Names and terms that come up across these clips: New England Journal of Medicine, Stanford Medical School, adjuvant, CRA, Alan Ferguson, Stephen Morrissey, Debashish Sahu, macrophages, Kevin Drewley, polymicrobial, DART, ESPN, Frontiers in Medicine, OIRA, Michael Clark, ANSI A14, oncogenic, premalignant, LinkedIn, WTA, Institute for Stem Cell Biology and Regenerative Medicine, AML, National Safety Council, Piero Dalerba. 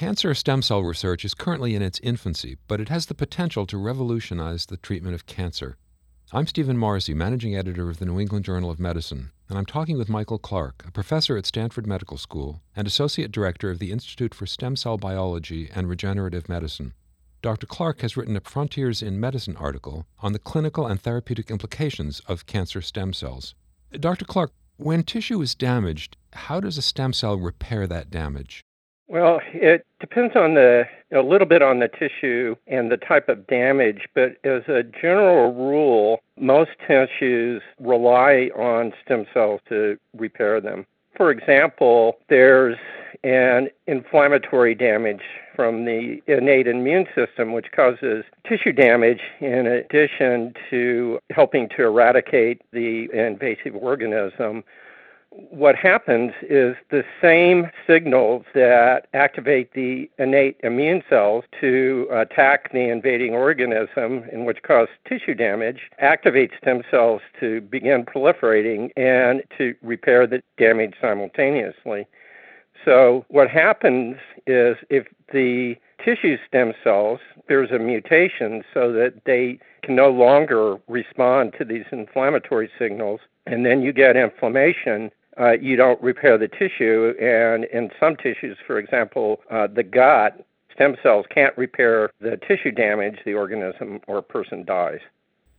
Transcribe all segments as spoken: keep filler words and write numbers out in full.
Cancer stem cell research is currently in its infancy, but it has the potential to revolutionize the treatment of cancer. I'm Stephen Morrissey, managing editor of the New England Journal of Medicine, and I'm talking with Michael Clark, a professor at Stanford Medical School and associate director of the Institute for Stem Cell Biology and Regenerative Medicine. Doctor Clark has written a Frontiers in Medicine article on the clinical and therapeutic implications of cancer stem cells. Doctor Clark, when tissue is damaged, how does a stem cell repair that damage? Well, it depends on the you know, a little bit on the tissue and the type of damage, but as a general rule, most tissues rely on stem cells to repair them. For example, there's an inflammatory damage from the innate immune system, which causes tissue damage in addition to helping to eradicate the invasive organism. What happens is the same signals that activate the innate immune cells to attack the invading organism, and which cause tissue damage, activate stem cells to begin proliferating and to repair the damage simultaneously. So what happens is if the tissue stem cells, there's a mutation so that they can no longer respond to these inflammatory signals, and then you get inflammation. Uh, you don't repair the tissue, and in some tissues, for example, uh, the gut, stem cells can't repair the tissue damage, the organism or person dies.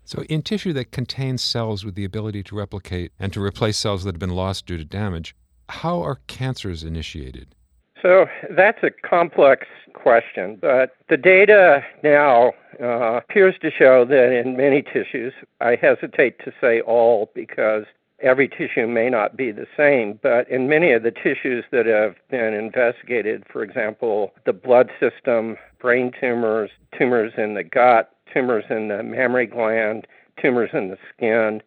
So in tissue that contains cells with the ability to replicate and to replace cells that have been lost due to damage, how are cancers initiated? So that's a complex question, but the data now uh, appears to show that in many tissues, I hesitate to say all because every tissue may not be the same, but in many of the tissues that have been investigated, for example, the blood system, brain tumors, tumors in the gut, tumors in the mammary gland, tumors in the skin,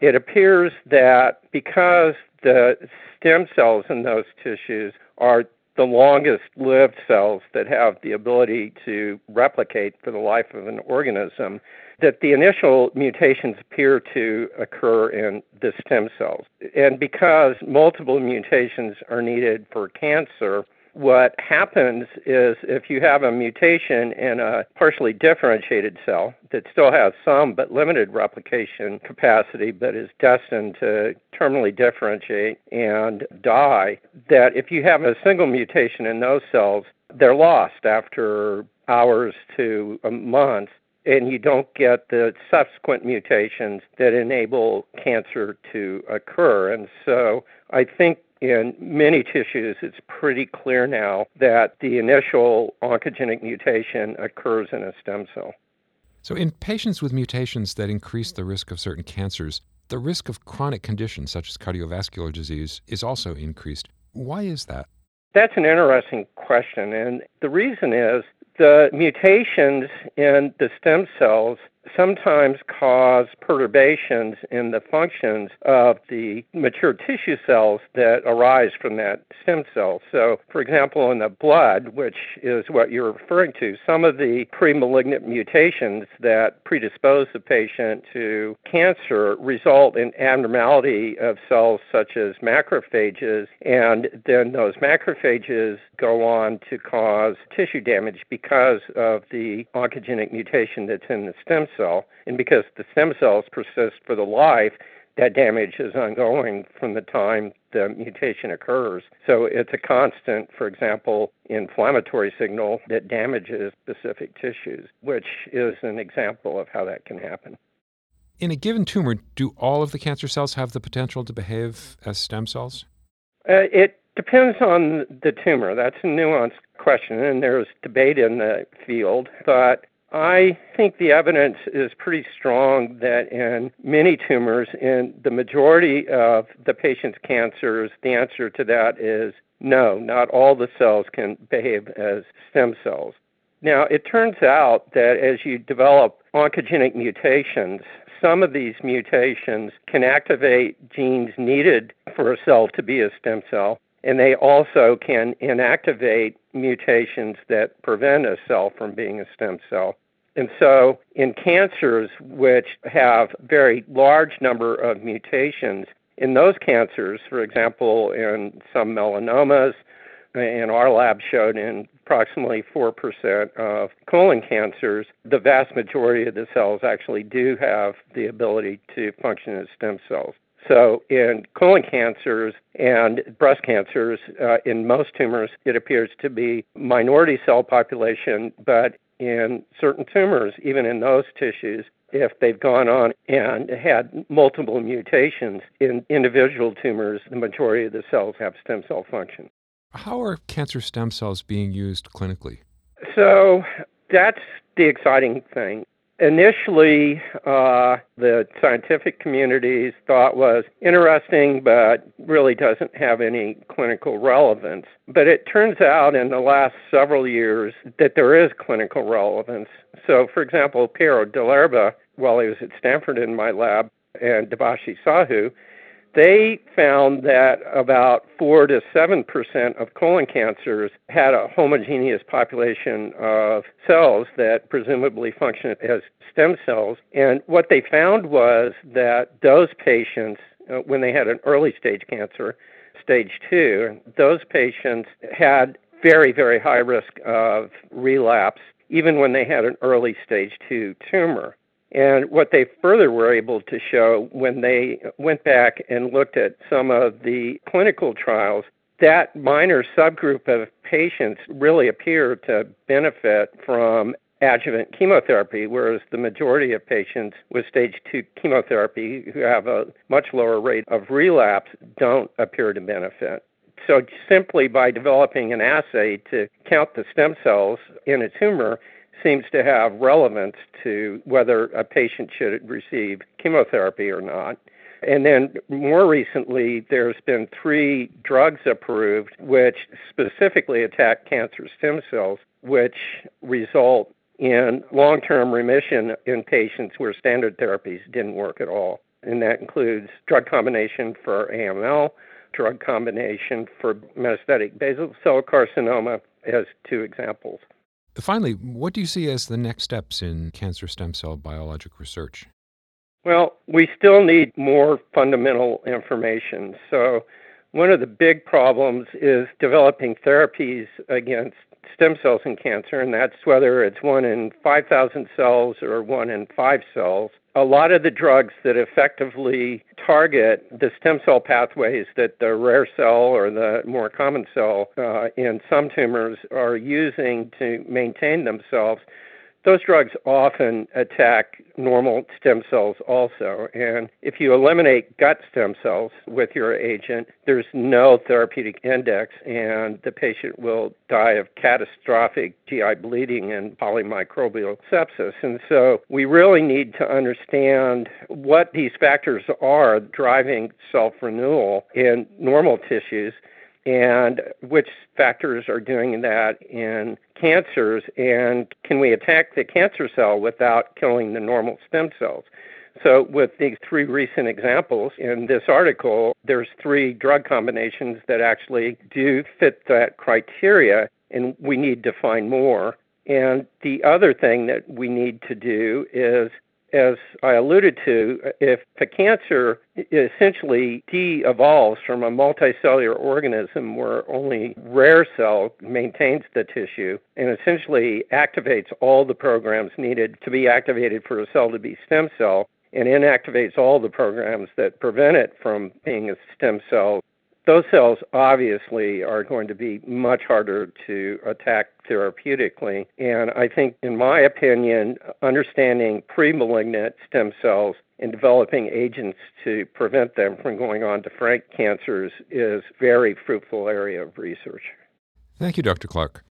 it appears that because the stem cells in those tissues are the longest-lived cells that have the ability to replicate for the life of an organism, that the initial mutations appear to occur in the stem cells. And because multiple mutations are needed for cancer, what happens is if you have a mutation in a partially differentiated cell that still has some but limited replication capacity but is destined to terminally differentiate and die, that if you have a single mutation in those cells, they're lost after hours to months, and you don't get the subsequent mutations that enable cancer to occur. And so I think in many tissues, it's pretty clear now that the initial oncogenic mutation occurs in a stem cell. So in patients with mutations that increase the risk of certain cancers, the risk of chronic conditions such as cardiovascular disease is also increased. Why is that? That's an interesting question, and the reason is the mutations in the stem cells sometimes cause perturbations in the functions of the mature tissue cells that arise from that stem cell. So, for example, in the blood, which is what you're referring to, some of the pre-malignant mutations that predispose the patient to cancer result in abnormality of cells such as macrophages, and then those macrophages go on to cause tissue damage because of the oncogenic mutation that's in the stem cell. Cell, and because the stem cells persist for the life, that damage is ongoing from the time the mutation occurs. So it's a constant, for example, inflammatory signal that damages specific tissues, which is an example of how that can happen. In a given tumor, do all of the cancer cells have the potential to behave as stem cells? Uh, it depends on the tumor. That's a nuanced question, and there's debate in the field, but I think the evidence is pretty strong that in many tumors, in the majority of the patient's cancers, the answer to that is no, not all the cells can behave as stem cells. Now, it turns out that as you develop oncogenic mutations, some of these mutations can activate genes needed for a cell to be a stem cell, and they also can inactivate mutations that prevent a cell from being a stem cell. And so in cancers which have very large number of mutations, in those cancers, for example, in some melanomas, in our lab showed in approximately four percent of colon cancers, the vast majority of the cells actually do have the ability to function as stem cells. So in colon cancers and breast cancers, uh, in most tumors, it appears to be minority cell population, but in certain tumors, even in those tissues, if they've gone on and had multiple mutations in individual tumors, the majority of the cells have stem cell function. How are cancer stem cells being used clinically? So that's the exciting thing. Initially, uh, the scientific community's thought was interesting, but really doesn't have any clinical relevance. But it turns out in the last several years that there is clinical relevance. So, for example, Piero Dalerba, while he was at Stanford in my lab, and Debashish Sahu, they found that about four to seven percent of colon cancers had a homogeneous population of cells that presumably function as stem cells. And what they found was that those patients, when they had an early stage cancer, stage two, those patients had very, very high risk of relapse, even when they had an early stage two tumor. And what they further were able to show when they went back and looked at some of the clinical trials, that minor subgroup of patients really appear to benefit from adjuvant chemotherapy, whereas the majority of patients with stage two chemotherapy who have a much lower rate of relapse don't appear to benefit. So simply by developing an assay to count the stem cells in a tumor seems to have relevance to whether a patient should receive chemotherapy or not. And then more recently, there's been three drugs approved which specifically attack cancer stem cells, which result in long-term remission in patients where standard therapies didn't work at all. And that includes drug combination for A M L, drug combination for metastatic basal cell carcinoma as two examples. Finally, what do you see as the next steps in cancer stem cell biologic research? Well, we still need more fundamental information. So one of the big problems is developing therapies against stem cells in cancer, and that's whether it's one in five thousand cells or one in five cells. A lot of the drugs that effectively target the stem cell pathways that the rare cell or the more common cell uh, in some tumors are using to maintain themselves, those drugs often attack normal stem cells also. And if you eliminate gut stem cells with your agent, there's no therapeutic index, and the patient will die of catastrophic G I bleeding and polymicrobial sepsis. And so we really need to understand what these factors are driving self-renewal in normal tissues and which factors are doing that in cancers, and can we attack the cancer cell without killing the normal stem cells? So with these three recent examples in this article, there's three drug combinations that actually do fit that criteria, and we need to find more. And the other thing that we need to do is, as I alluded to, if the cancer essentially de-evolves from a multicellular organism where only rare cell maintains the tissue and essentially activates all the programs needed to be activated for a cell to be stem cell and inactivates all the programs that prevent it from being a stem cell, those cells obviously are going to be much harder to attack therapeutically. And I think, in my opinion, understanding premalignant stem cells and developing agents to prevent them from going on to frank cancers is a very fruitful area of research. Thank you, Doctor Clark.